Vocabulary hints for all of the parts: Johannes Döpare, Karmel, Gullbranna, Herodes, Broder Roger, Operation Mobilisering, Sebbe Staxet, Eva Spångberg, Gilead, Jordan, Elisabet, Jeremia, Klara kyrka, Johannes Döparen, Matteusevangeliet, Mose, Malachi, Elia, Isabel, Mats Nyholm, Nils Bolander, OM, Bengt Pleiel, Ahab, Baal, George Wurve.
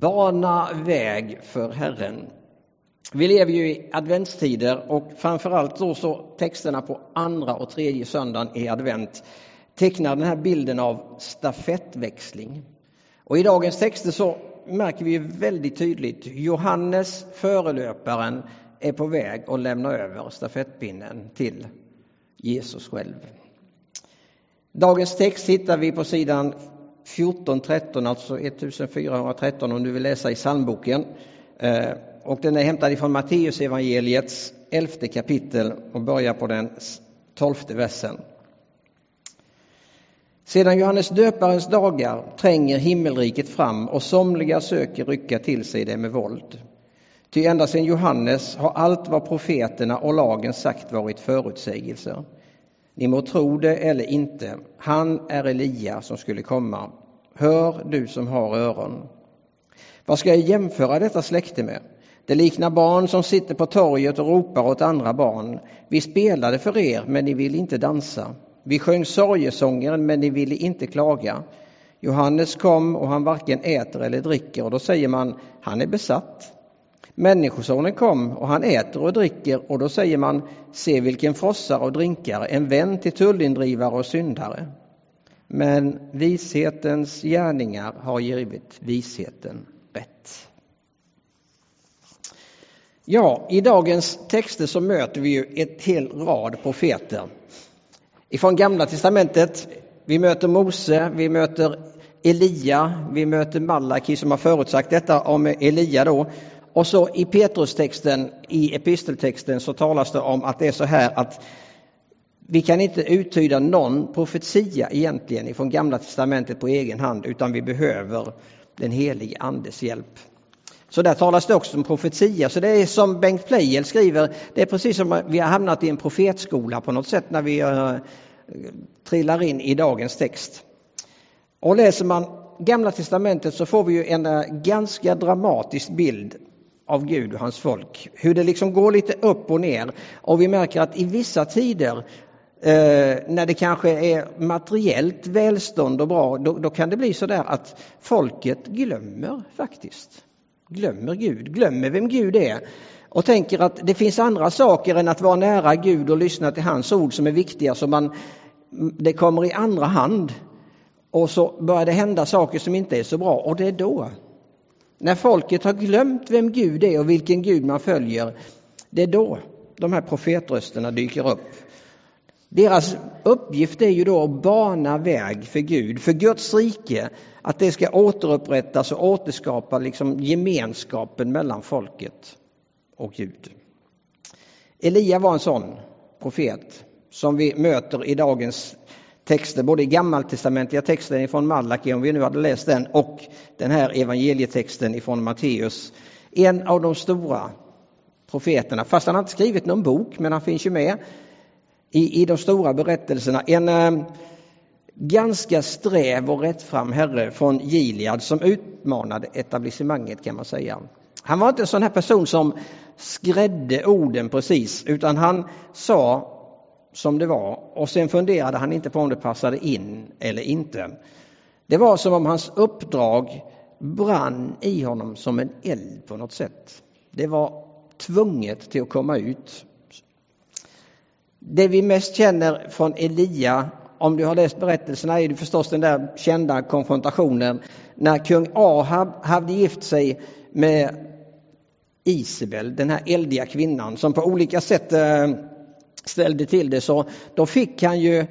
Bana väg för Herren. Vi lever ju i adventstider och framförallt då så texterna på andra och tredje söndagen i advent tecknar den här bilden av stafettväxling. Och i dagens texter så märker vi väldigt tydligt Johannes, förelöparen, är på väg att lämna över stafettpinnen till Jesus själv. Dagens text hittar vi på sidan 1413, alltså 1413 om du vill läsa i psalmboken. Och den är hämtad från Matteusevangeliets 11 kapitel och börjar på den 12:e versen. Sedan Johannes döparens dagar tränger himmelriket fram och somliga söker rycka till sig det med våld. Ty ända sedan Johannes har allt vad profeterna och lagen sagt varit förutsägelser. Ni må tro det eller inte, han är Elia som skulle komma. Hör du som har öron. Vad ska jag jämföra detta släkte med? Det liknar barn som sitter på torget och ropar åt andra barn. Vi spelade för er, men ni ville inte dansa. Vi sjöng sorgesånger, men ni ville inte klaga. Johannes kom och han varken äter eller dricker, och då säger man, han är besatt. Människosonen kom och han äter och dricker, och då säger man, se vilken frossare och drinkare, en vän till tullindrivare och syndare. Men vishetens gärningar har givit visheten rätt. Ja, i dagens texter så möter vi ju ett hel rad profeter. Ifrån Gamla testamentet, vi möter Mose, vi möter Elia, vi möter Malachi som har förutsagt detta om Elia då. Och så i Petrustexten, i episteltexten så talas det om att det är så här att vi kan inte uttyda någon profetia egentligen ifrån Gamla testamentet på egen hand, utan vi behöver den helige andes hjälp. Så där talas det också om profetia. Så det är som Bengt Pleiel skriver, det är precis som vi har hamnat i en profetskola på något sätt när vi trillar in i dagens text. Och läser man Gamla testamentet så får vi ju en ganska dramatisk bild av Gud och hans folk. Hur det liksom går lite upp och ner. Och vi märker att i vissa tider när det kanske är materiellt välstånd och bra, då kan det bli så där att folket glömmer faktiskt. Glömmer Gud, glömmer vem Gud är. Och tänker att det finns andra saker än att vara nära Gud och lyssna till hans ord som är viktiga. Så det kommer i andra hand. Och så börjar det hända saker som inte är så bra. Och det är då, när folket har glömt vem Gud är och vilken Gud man följer, det är då de här profetrösterna dyker upp. Deras uppgift är ju då att bana väg för Gud, för Guds rike. Att det ska återupprättas och återskapa liksom gemenskapen mellan folket och Gud. Elia var en sån profet som vi möter i dagens texter, både i gammaltestamentliga texten ifrån Malachi, om vi nu hade läst den, och den här evangelietexten ifrån Matteus. En av de stora profeterna, fast han har inte skrivit någon bok, men han finns ju med i de stora berättelserna. En ganska sträv och rättfram herre från Gilead som utmanade etablissemanget, kan man säga. Han var inte en sån här person som skrädde orden precis, utan han sa som det var, och sen funderade han inte på om det passade in eller inte. Det var som om hans uppdrag brann i honom som en eld på något sätt. Det var tvunget till att komma ut. Det vi mest känner från Elia, om du har läst berättelserna, är det förstås den där kända konfrontationen när kung Ahab hade gift sig med Isabel, den här eldiga kvinnan som på olika sätt ställde till det. Så då fick han ju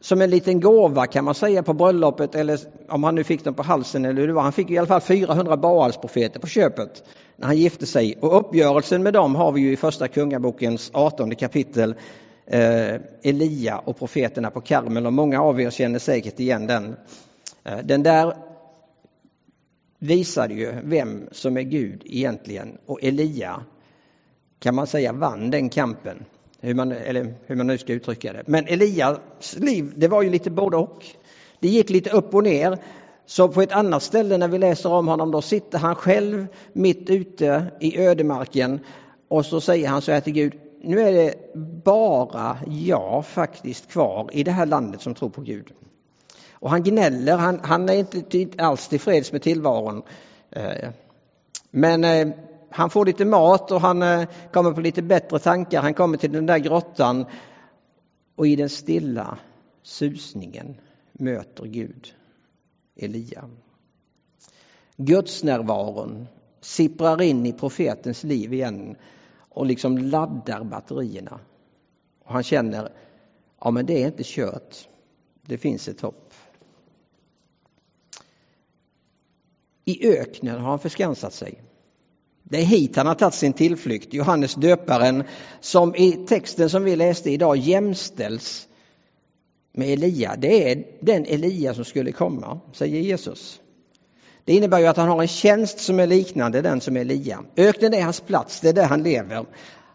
som en liten gåva, kan man säga, på bröllopet, eller om han nu fick den på halsen eller hur det var. Han fick i alla fall 400 Baalsprofeter på köpet när han gifte sig, och uppgörelsen med dem har vi ju i första kungabokens 18 kapitel. Elia och profeterna på Karmel, och många av er känner säkert igen den. Den där visade ju vem som är Gud egentligen, och Elia, kan man säga, vann den kampen. Hur man nu ska uttrycka det. Men Elias liv, det var ju lite både och. Det gick lite upp och ner. Så på ett annat ställe när vi läser om honom, då sitter han själv mitt ute i ödemarken. Och så säger han så här till Gud, nu är det bara jag faktiskt kvar i det här landet som tror på Gud. Och han gnäller, han är inte alls tillfreds med tillvaron. Men han får lite mat och han kommer på lite bättre tankar. Han kommer till den där grottan och i den stilla susningen möter Gud Elia. Guds närvaron sipprar in i profetens liv igen och liksom laddar batterierna. Och han känner, ja men det är inte kört. Det finns ett hopp. I öknen har han förskansat sig. Det är hit han har tagit sin tillflykt. Johannes Döparen, som i texten som vi läste idag jämställs med Elia. Det är den Elia som skulle komma, säger Jesus. Det innebär ju att han har en tjänst som är liknande den som är Elia. Öknen är hans plats, det är där han lever.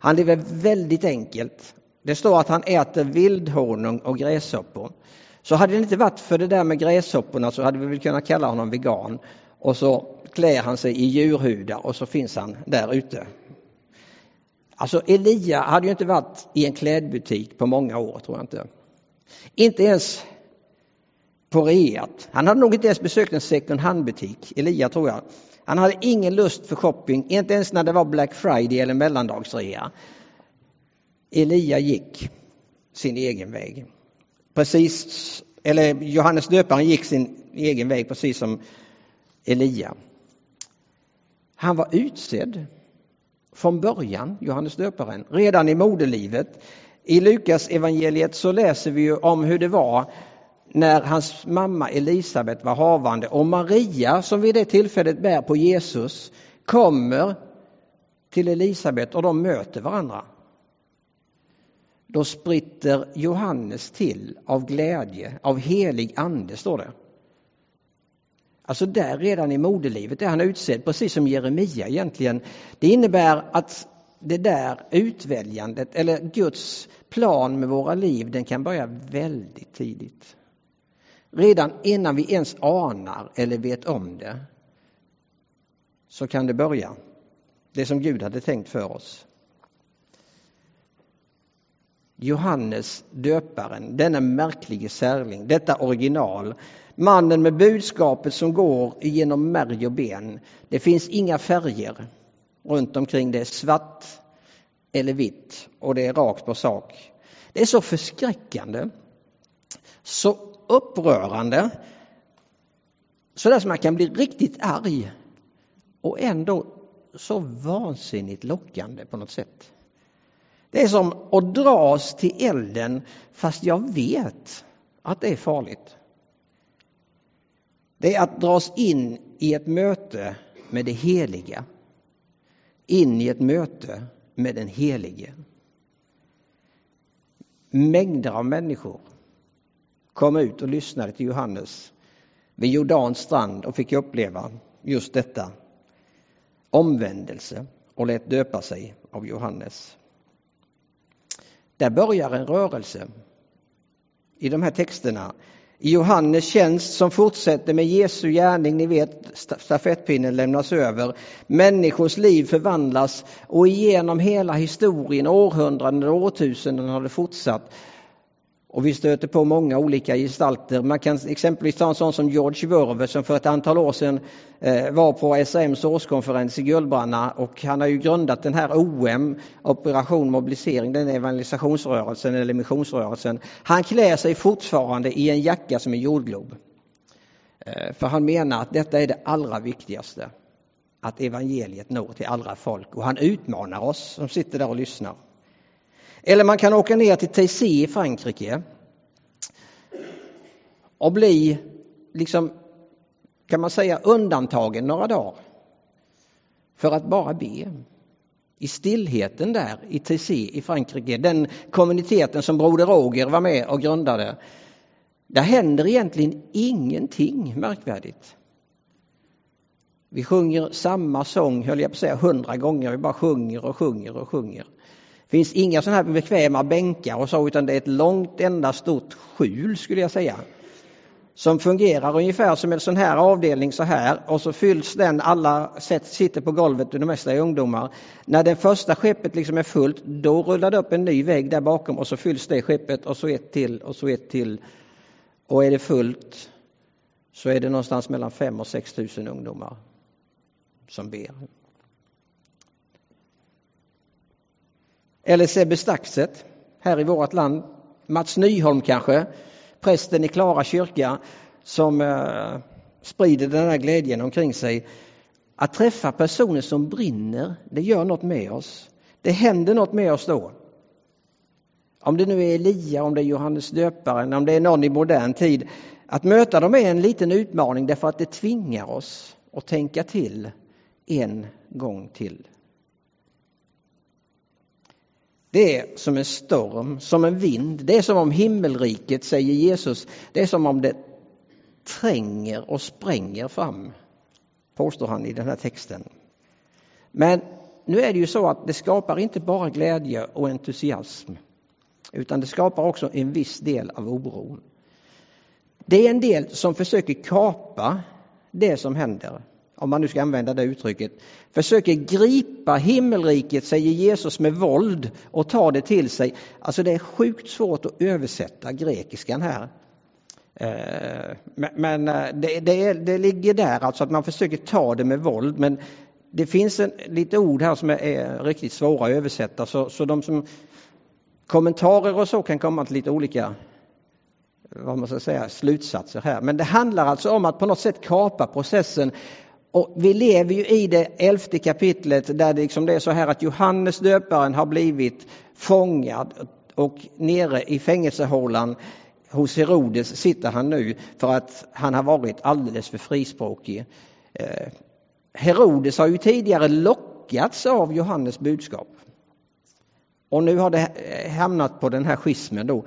Han lever väldigt enkelt. Det står att han äter vildhonung och gräshoppor. Så hade det inte varit för det där med gräshopporna så hade vi väl kunnat kalla honom vegan. Och så klär han sig i djurhudar och så finns han där ute. Alltså Elia hade ju inte varit i en klädbutik på många år, tror jag inte. Inte ens på reat. Han hade nog inte ens besökt en second hand-butik, Elia tror jag. Han hade ingen lust för shopping, inte ens när det var Black Friday eller mellandagsrea. Elia gick sin egen väg. Precis, eller Johannes Döparen gick sin egen väg precis som Elia. Han var utsedd från början, Johannes Döparen, redan i moderlivet. I Lukas evangeliet så läser vi ju om hur det var när hans mamma Elisabet var havande och Maria, som vid det tillfället bär på Jesus, kommer till Elisabet och de möter varandra. Då spritter Johannes till av glädje, av helig ande, står det. Alltså där redan i moderlivet är han utsedd, precis som Jeremia egentligen. Det innebär att det där utväljandet, eller Guds plan med våra liv, den kan börja väldigt tidigt. Redan innan vi ens anar eller vet om det, så kan det börja. Det som Gud hade tänkt för oss. Johannes Döparen, denna märkliga särling, detta original. Mannen med budskapet som går genom märg och ben. Det finns inga färger runt omkring. Det är svart eller vitt och det är rakt på sak. Det är så förskräckande, så upprörande, så där som man kan bli riktigt arg och ändå så vansinnigt lockande på något sätt. Det är som att dras till elden fast jag vet att det är farligt. Det är att dras in i ett möte med det heliga. In i ett möte med den helige. Mängder av människor kom ut och lyssnade till Johannes vid Jordans strand och fick uppleva just detta. Omvändelse och lät döpa sig av Johannes. Där börjar en rörelse i de här texterna. I Johannes tjänst som fortsätter med Jesu gärning, ni vet, stafettpinnen lämnas över. Människors liv förvandlas och genom hela historien, århundraden och årtusenden har det fortsatt. Och vi stöter på många olika gestalter. Man kan exempelvis ta en sån som George Wurve som för ett antal år sedan var på SMs årskonferens i Gullbranna. Och han har ju grundat den här OM, Operation Mobilisering, den evangelisationsrörelsen eller missionsrörelsen. Han klär sig fortfarande i en jacka som en jordglob. För han menar att detta är det allra viktigaste. Att evangeliet når till allra folk. Och han utmanar oss som sitter där och lyssnar. Eller man kan åka ner till Tessé i Frankrike och bli, liksom, kan man säga, undantagen några dagar för att bara be. I stillheten där i Tessé i Frankrike, den kommuniteten som Broder Roger var med och grundade, där händer egentligen ingenting märkvärdigt. Vi sjunger samma sång, höll jag på att säga, 100 gånger, vi bara sjunger och sjunger och sjunger. Det finns inga sådana här bekväma bänkar och så, utan det är ett långt enda stort skjul, skulle jag säga. Som fungerar ungefär som en sån här avdelning så här. Och så fylls den, alla sitter på golvet och de mesta är ungdomar. När det första skeppet liksom är fullt, då rullar det upp en ny vägg där bakom och så fylls det skeppet och så ett till och så ett till. Och är det fullt så är det någonstans mellan 5 000 och 6 000 ungdomar som ber. Eller Sebbe Staxet, här i vårt land. Mats Nyholm kanske, prästen i Klara kyrka som sprider den här glädjen omkring sig. Att träffa personer som brinner, det gör något med oss. Det händer något med oss då. Om det nu är Elia, om det är Johannes Döparen, om det är någon i modern tid. Att möta dem är en liten utmaning därför att det tvingar oss att tänka till en gång till. Det är som en storm, som en vind. Det är som om himmelriket, säger Jesus. Det är som om det tränger och spränger fram, påstår han i den här texten. Men nu är det ju så att det skapar inte bara glädje och entusiasm, utan det skapar också en viss del av oro. Det är en del som försöker kapa det som händer, om man nu ska använda det uttrycket. Försöker gripa himmelriket, säger Jesus, med våld och ta det till sig. Alltså det är sjukt svårt att översätta grekiskan här. Men det ligger där, alltså att man försöker ta det med våld. Men det finns lite ord här som är riktigt svåra att översätta. Så de som kommentarer och så kan komma till lite olika, vad man ska säga, slutsatser här. Men det handlar alltså om att på något sätt kapa processen. Och vi lever ju i det 11:e kapitlet där det, liksom, det är så här att Johannes Döparen har blivit fångad och nere i fängelsehålan hos Herodes sitter han nu för att han har varit alldeles för frispråkig. Herodes har ju tidigare lockats av Johannes budskap. Och nu har det hamnat på den här schismen då.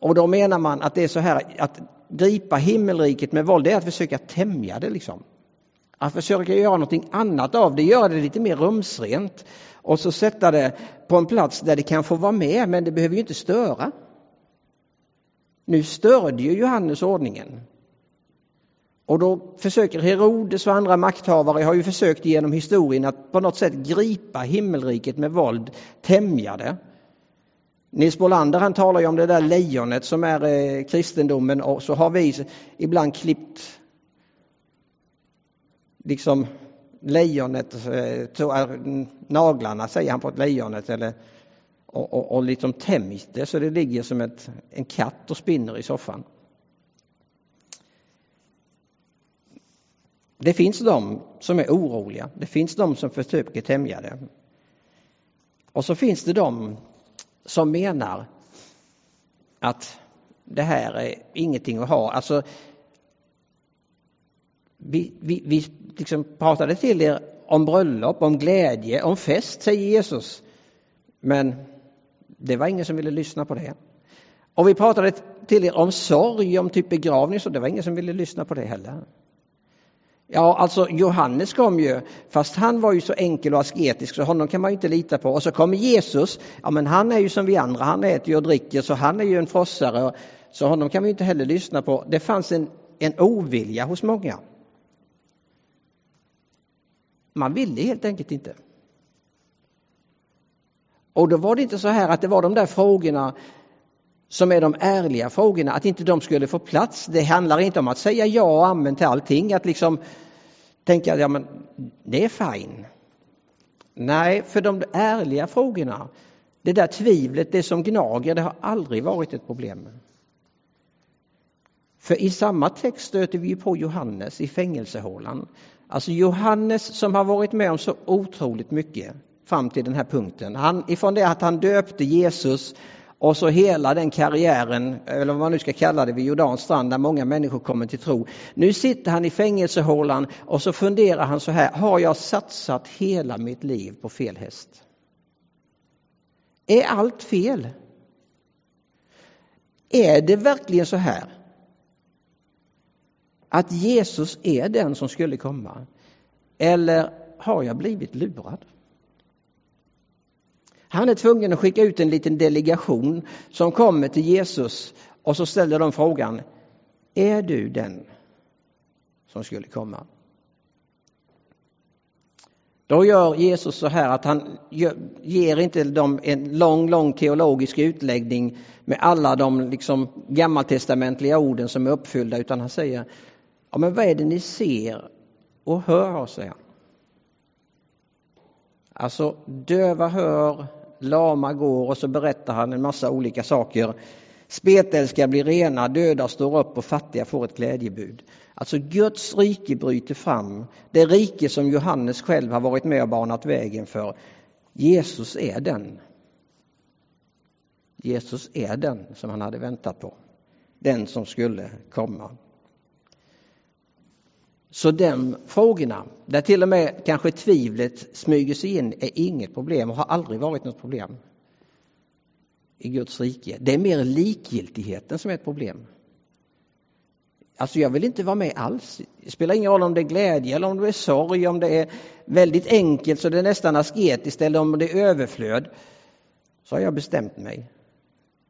Och då menar man att det är så här, att gripa himmelriket med våld, det är att försöka tämja det liksom. Att försöka göra någonting annat av det, göra det lite mer rumsrent. Och så sätta det på en plats där det kan få vara med, men det behöver ju inte störa. Nu störde ju Johannes ordningen. Och då försöker Herodes och andra makthavare, har ju försökt genom historien att på något sätt gripa himmelriket med våld, tämja det. Nils Bolander, han talar ju om det där lejonet som är kristendomen, och så har vi ibland klippt liksom lejonet, naglarna säger han på ett lejonet, eller, och liksom tämjt det så det ligger som en katt och spinner i soffan. Det finns de som är oroliga. Det finns de som försöker tämja det. Och så finns det de som menar att det här är ingenting att ha. Alltså, vi liksom pratade till er om bröllop, om glädje, om fest, säger Jesus. Men det var ingen som ville lyssna på det. Och vi pratade till er om sorg, om typ begravning, så det var ingen som ville lyssna på det heller. Ja, alltså Johannes kom ju, fast han var ju så enkel och asketisk så honom kan man ju inte lita på. Och så kommer Jesus, ja men han är ju som vi andra, han äter ju och dricker så han är ju en frossare. Så honom kan vi ju inte heller lyssna på. Det fanns en ovilja hos många. Man ville helt enkelt inte. Och då var det inte så här att det var de där frågorna som är de ärliga frågorna, att inte de skulle få plats. Det handlar inte om att säga ja och amen till allting. Att liksom tänka, ja men det är fine. Nej, för de ärliga frågorna, det där tvivlet, det som gnager, det har aldrig varit ett problem. För i samma text stöter vi på Johannes i fängelsehålan. Alltså Johannes som har varit med om så otroligt mycket fram till den här punkten. Han, ifrån det att han döpte Jesus och så hela den karriären, eller vad man nu ska kalla det, vid Jordans strand där många människor kommer till tro. Nu sitter han i fängelsehålan och så funderar han så här: har jag satsat hela mitt liv på fel häst? Är allt fel? Är det verkligen så här? Att Jesus är den som skulle komma? Eller har jag blivit lurad? Han är tvungen att skicka ut en liten delegation som kommer till Jesus och så ställer de frågan: är du den som skulle komma? Då gör Jesus så här att han ger inte dem en lång teologisk utläggning med alla de liksom gammaltestamentliga orden som är uppfyllda, utan han säger: ja, men vad är det ni ser och hör, säger han. Alltså döva hör, lama går, och så berättar han en massa olika saker. Spetälska blir rena, döda står upp och fattiga får ett glädjebud. Alltså Guds rike bryter fram. Det rike som Johannes själv har varit med och banat vägen för. Jesus är den. Jesus är den som han hade väntat på. Den som skulle komma. Så de frågorna, där till och med kanske tvivlet smyger sig in, är inget problem och har aldrig varit något problem i Guds rike. Det är mer likgiltigheten som är ett problem. Alltså jag vill inte vara med alls. Det spelar ingen roll om det är glädje eller om det är sorg, om det är väldigt enkelt så det är nästan asketiskt eller om det är överflöd. Så har jag bestämt mig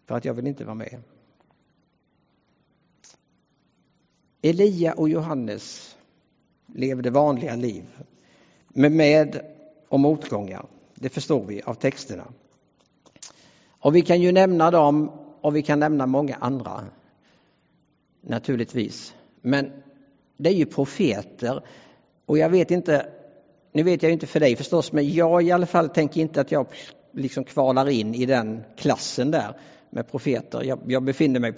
för att jag vill inte vara med. Elia och Johannes levde vanliga liv med och motgångar. Det förstår vi av texterna. Och vi kan ju nämna dem och vi kan nämna många andra naturligtvis. Men det är ju profeter och jag vet inte, nu vet jag inte för dig förstås, men jag i alla fall tänker inte att jag liksom kvalar in i den klassen där med profeter. Jag befinner mig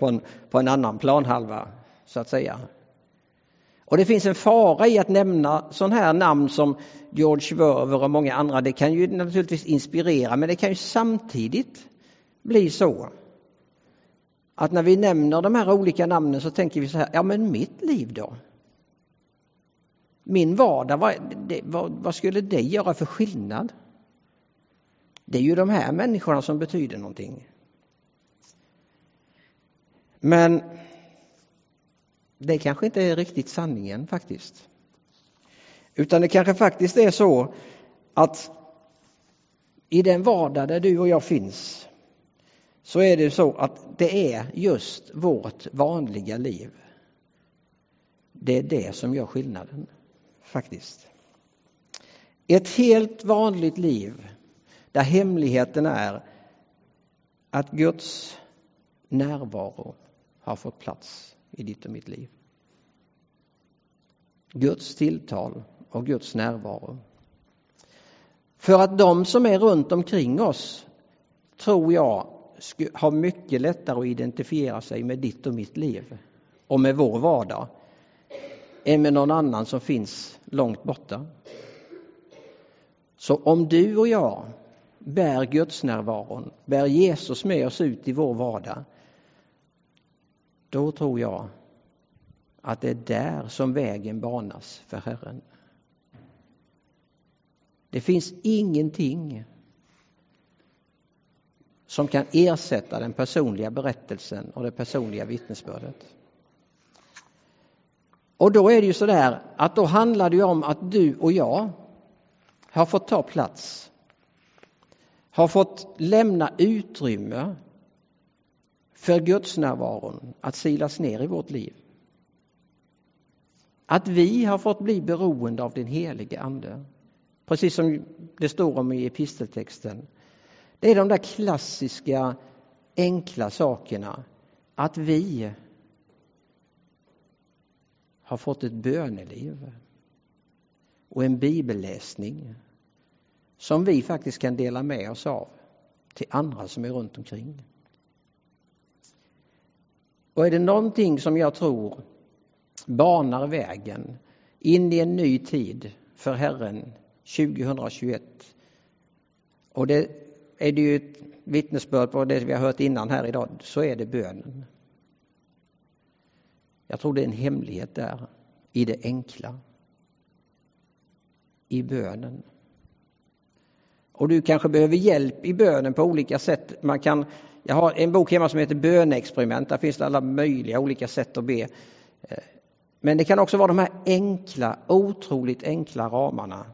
på en annan planhalva så att säga. Och det finns en fara i att nämna sån här namn som George Wurve och många andra. Det kan ju naturligtvis inspirera, men det kan ju samtidigt bli så att när vi nämner de här olika namnen så tänker vi så här, ja men mitt liv då? Min vardag, vad skulle det göra för skillnad? Det är ju de här människorna som betyder någonting. Men det kanske inte är riktigt sanningen faktiskt. Utan det kanske faktiskt är så att i den vardag där du och jag finns så är det så att det är just vårt vanliga liv. Det är det som gör skillnaden faktiskt. Ett helt vanligt liv där hemligheten är att Guds närvaro har fått plats i ditt och mitt liv. Guds tilltal och Guds närvaro. För att de som är runt omkring oss tror jag har mycket lättare att identifiera sig med ditt och mitt liv och med vår vardag än med någon annan som finns långt borta. Så om du och jag bär Guds närvaron, bär Jesus med oss ut i vår vardag, då tror jag att det är där som vägen banas för Herren. Det finns ingenting som kan ersätta den personliga berättelsen och det personliga vittnesbördet. Och då är det ju så där att då handlar det ju om att du och jag har fått ta plats. Har fått lämna utrymme för Guds närvaron att silas ner i vårt liv. Att vi har fått bli beroende av den helige ande. Precis som det står om i episteltexten. Det är de där klassiska, enkla sakerna. Att vi har fått ett böneliv. Och en bibelläsning. Som vi faktiskt kan dela med oss av till andra som är runt omkring. Och är det någonting som jag tror banar vägen in i en ny tid för Herren 2021. Och det är det ju ett vittnesbörd på det vi har hört innan här idag, så är det bönen. Jag tror det är en hemlighet där, i det enkla. I bönen. Och du kanske behöver hjälp i bönen på olika sätt. Jag har en bok hemma som heter Böneexperiment. Där finns det alla möjliga olika sätt att be. Men det kan också vara de här enkla, otroligt enkla ramarna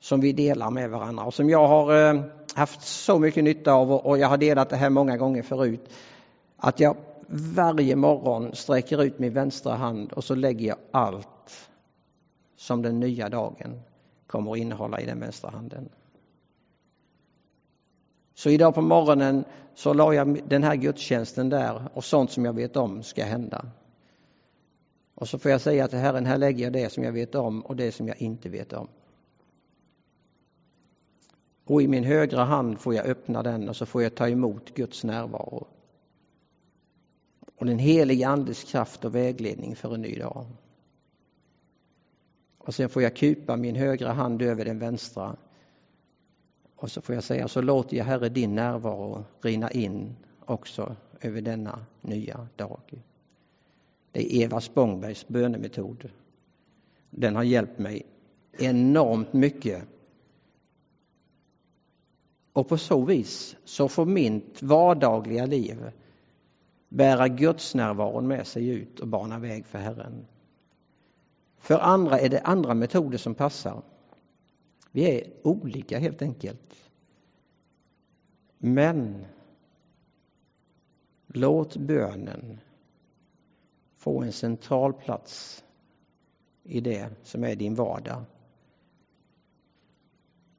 som vi delar med varandra. Och som jag har haft så mycket nytta av, och jag har delat det här många gånger förut. Att jag varje morgon sträcker ut min vänstra hand och så lägger jag allt som den nya dagen kommer att innehålla i den vänstra handen. Så idag på morgonen så la jag den här gudstjänsten där och sånt som jag vet om ska hända. Och så får jag säga till Herren, här lägger jag det som jag vet om och det som jag inte vet om. Och i min högra hand får jag öppna den och så får jag ta emot Guds närvaro. Och den heliga andes kraft och vägledning för en ny dag. Och sen får jag kupa min högra hand över den vänstra. Och så får jag säga, så låter jag Herre din närvaro rinna in också över denna nya dag. Det är Eva Spångbergs bönemetod. Den har hjälpt mig enormt mycket. Och på så vis så får mitt vardagliga liv bära Guds närvaron med sig ut och bana väg för Herren. För andra är det andra metoder som passar. Vi är olika helt enkelt. Men låt bönen få en central plats i det som är din vardag.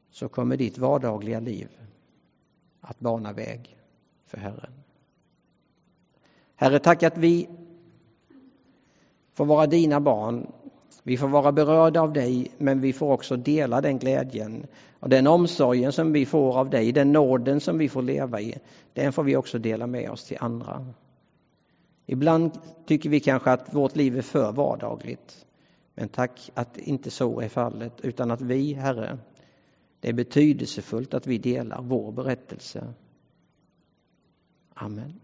Så kommer ditt vardagliga liv att bana väg för Herren. Herre, tack att vi får vara dina barn. Vi får vara berörda av dig, men vi får också dela den glädjen. Och den omsorgen som vi får av dig, den nåden som vi får leva i, den får vi också dela med oss till andra. Ibland tycker vi kanske att vårt liv är för vardagligt. Men tack att inte så är fallet, utan att vi, Herre, det är betydelsefullt att vi delar vår berättelse. Amen.